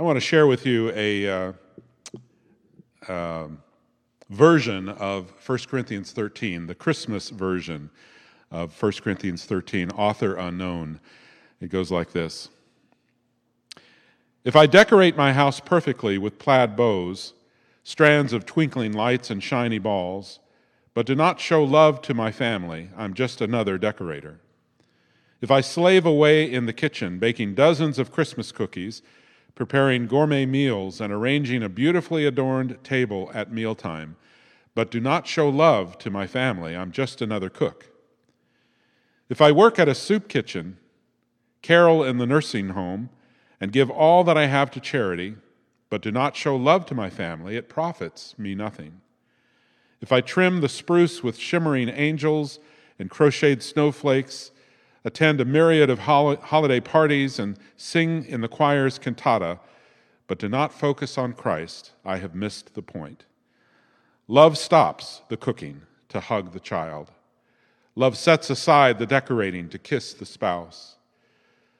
I want to share with you a version of 1 Corinthians 13, the Christmas version of 1 Corinthians 13, author unknown. It goes like this. If I decorate my house perfectly with plaid bows, strands of twinkling lights and shiny balls, but do not show love to my family, I'm just another decorator. If I slave away in the kitchen, baking dozens of Christmas cookies, preparing gourmet meals, and arranging a beautifully adorned table at mealtime, but do not show love to my family, I'm just another cook. If I work at a soup kitchen, carol in the nursing home, and give all that I have to charity, but do not show love to my family, it profits me nothing. If I trim the spruce with shimmering angels and crocheted snowflakes, attend a myriad of holiday parties, and sing in the choir's cantata, but do not focus on Christ, I have missed the point. Love stops the cooking to hug the child. Love sets aside the decorating to kiss the spouse.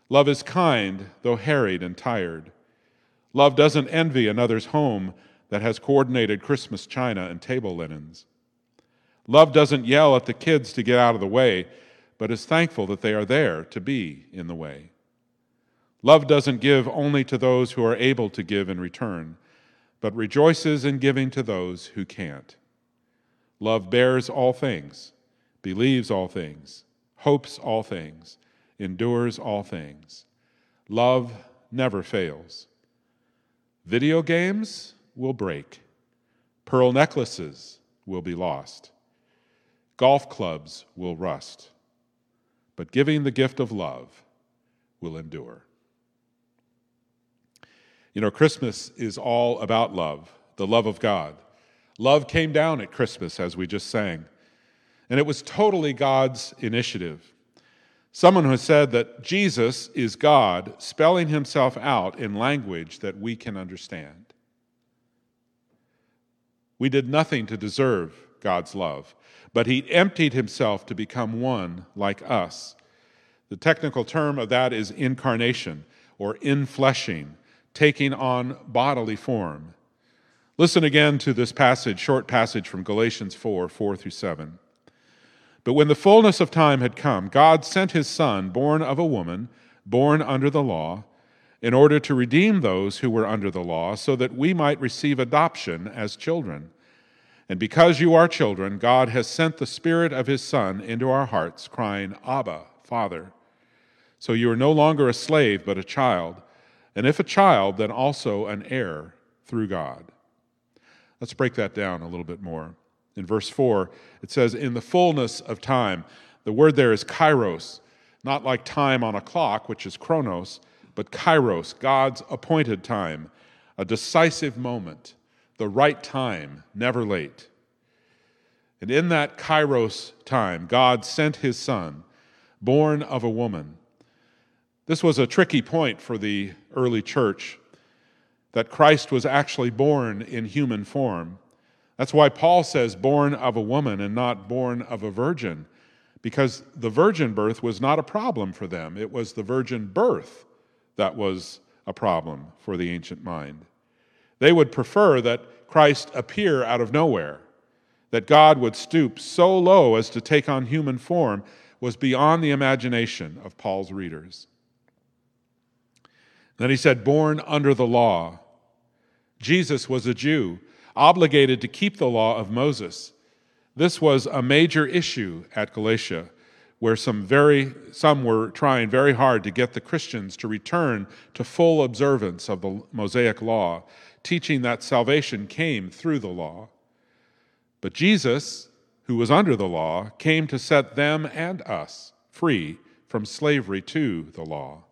Love is kind, though harried and tired. Love doesn't envy another's home that has coordinated Christmas china and table linens. Love doesn't yell at the kids to get out of the way, but is thankful that they are there to be in the way. Love doesn't give only to those who are able to give in return, but rejoices in giving to those who can't. Love bears all things, believes all things, hopes all things, endures all things. Love never fails. Video games will break. Pearl necklaces will be lost. Golf clubs will rust. But giving the gift of love will endure. You know, Christmas is all about love, the love of God. Love came down at Christmas, as we just sang, and it was totally God's initiative. Someone has said that Jesus is God spelling himself out in language that we can understand. We did nothing to deserve God's love, but he emptied himself to become one like us. The technical term of that is incarnation or infleshing, taking on bodily form. Listen again to this passage, short passage from Galatians 4 through 7. But when the fullness of time had come, God sent his Son, born of a woman, born under the law, in order to redeem those who were under the law, so that we might receive adoption as children. And because you are children, God has sent the Spirit of his Son into our hearts, crying, Abba, Father. So you are no longer a slave, but a child. And if a child, then also an heir through God. Let's break that down a little bit more. In verse 4, it says, in the fullness of time. The word there is kairos, not like time on a clock, which is chronos, but kairos, God's appointed time, a decisive moment, the right time, never late. And in that kairos time, God sent his Son, born of a woman. This was a tricky point for the early church, that Christ was actually born in human form. That's why Paul says born of a woman and not born of a virgin, because the virgin birth was not a problem for them. It was the virgin birth that was a problem for the ancient mind. They would prefer that Christ appear out of nowhere, that God would stoop so low as to take on human form was beyond the imagination of Paul's readers. Then he said, born under the law. Jesus was a Jew, obligated to keep the law of Moses. This was a major issue at Galatia, where some were trying very hard to get the Christians to return to full observance of the Mosaic law, teaching that salvation came through the law. But Jesus, who was under the law, came to set them and us free from slavery to the law,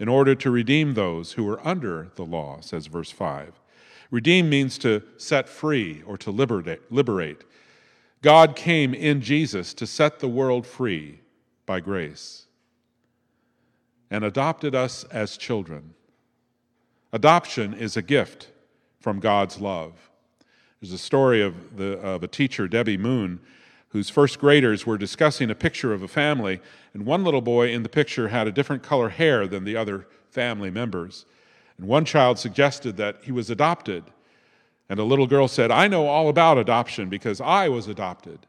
in order to redeem those who were under the law, says verse 5. Redeem means to set free or to liberate. God came in Jesus to set the world free by grace and adopted us as children. Adoption is a gift from God's love. There's a story of a teacher, Debbie Moon, whose first graders were discussing a picture of a family, and one little boy in the picture had a different color hair than the other family members. And one child suggested that he was adopted. And a little girl said, "I know all about adoption because I was adopted."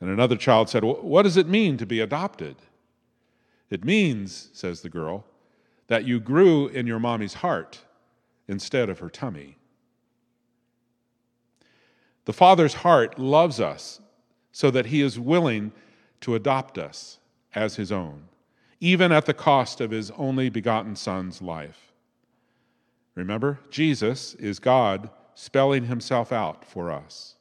And another child said, "What does it mean to be adopted?" "It means," says the girl, "that you grew in your mommy's heart instead of her tummy." The Father's heart loves us so that he is willing to adopt us as his own, even at the cost of his only begotten Son's life. Remember, Jesus is God spelling himself out for us.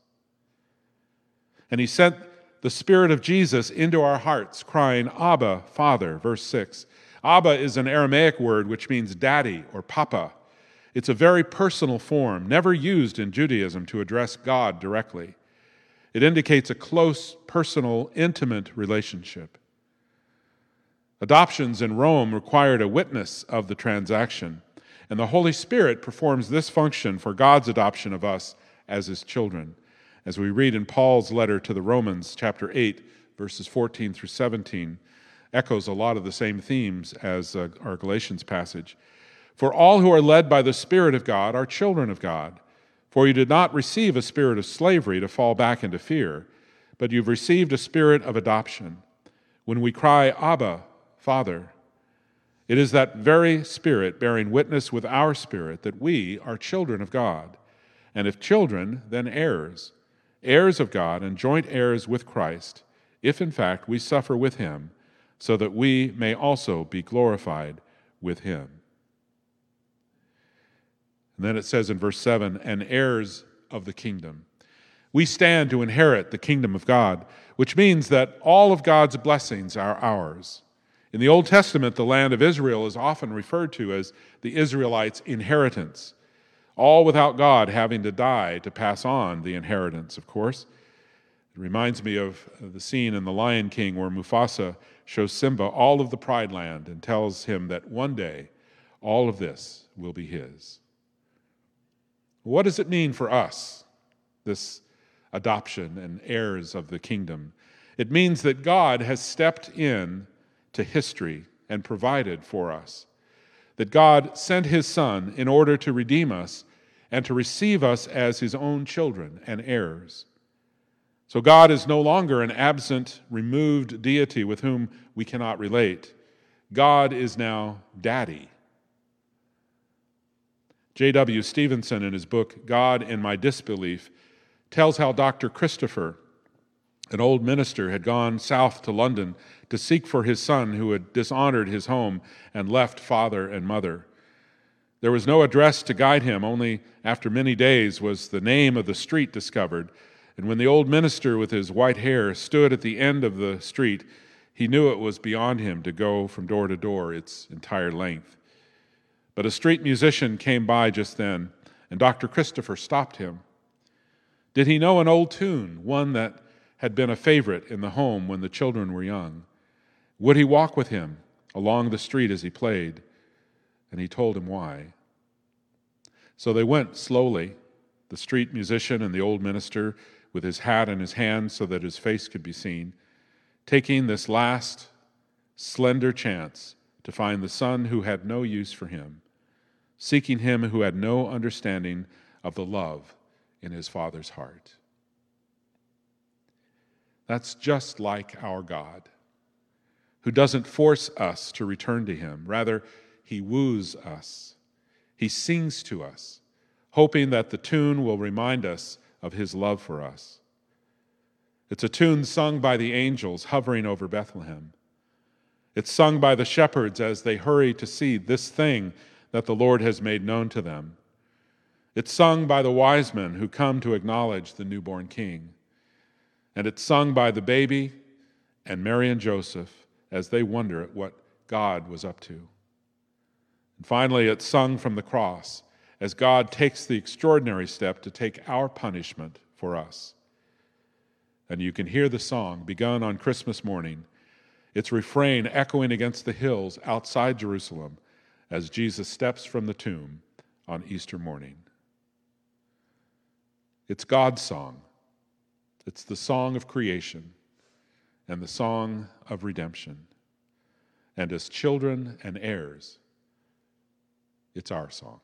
And he sent the Spirit of Jesus into our hearts, crying, "Abba, Father," verse 6. Abba is an Aramaic word which means daddy or papa. It's a very personal form, never used in Judaism to address God directly. It indicates a close, personal, intimate relationship. Adoptions in Rome required a witness of the transaction, and the Holy Spirit performs this function for God's adoption of us as his children, as we read in Paul's letter to the Romans, chapter 8, verses 14 through 17, echoes a lot of the same themes as our Galatians passage. "For all who are led by the Spirit of God are children of God. For you did not receive a spirit of slavery to fall back into fear, but you've received a spirit of adoption. When we cry, 'Abba, Father,' it is that very Spirit bearing witness with our spirit that we are children of God. And if children, then heirs, heirs of God and joint heirs with Christ, if in fact we suffer with him, so that we may also be glorified with him." And then it says in verse 7, "and heirs of the kingdom." We stand to inherit the kingdom of God, which means that all of God's blessings are ours. In the Old Testament, the land of Israel is often referred to as the Israelites' inheritance, all without God having to die to pass on the inheritance, of course. It reminds me of the scene in The Lion King where Mufasa shows Simba all of the Pride Land and tells him that one day all of this will be his. What does it mean for us, this adoption and heirs of the kingdom? It means that God has stepped in to history and provided for us, that God sent his Son in order to redeem us and to receive us as his own children and heirs. So God is no longer an absent, removed deity with whom we cannot relate. God is now Daddy. J.W. Stevenson, in his book, God in My Disbelief, tells how Dr. Christopher, an old minister, had gone south to London to seek for his son who had dishonored his home and left father and mother. There was no address to guide him, only after many days was the name of the street discovered. And when the old minister with his white hair stood at the end of the street, he knew it was beyond him to go from door to door its entire length. But a street musician came by just then, and Dr. Christopher stopped him. Did he know an old tune, one that had been a favorite in the home when the children were young? Would he walk with him along the street as he played? And he told him why. So they went slowly, the street musician and the old minister, with his hat in his hand so that his face could be seen, taking this last slender chance to find the son who had no use for him, seeking him who had no understanding of the love in his Father's heart. That's just like our God, who doesn't force us to return to him. Rather, he woos us. He sings to us, hoping that the tune will remind us of his love for us. It's a tune sung by the angels hovering over Bethlehem. It's sung by the shepherds as they hurry to see this thing that the Lord has made known to them. It's sung by the wise men who come to acknowledge the newborn king. And it's sung by the baby and Mary and Joseph as they wonder at what God was up to. And finally, it's sung from the cross as God takes the extraordinary step to take our punishment for us. And you can hear the song begun on Christmas morning, its refrain echoing against the hills outside Jerusalem as Jesus steps from the tomb on Easter morning. It's God's song. It's the song of creation and the song of redemption. And as children and heirs, It's our song.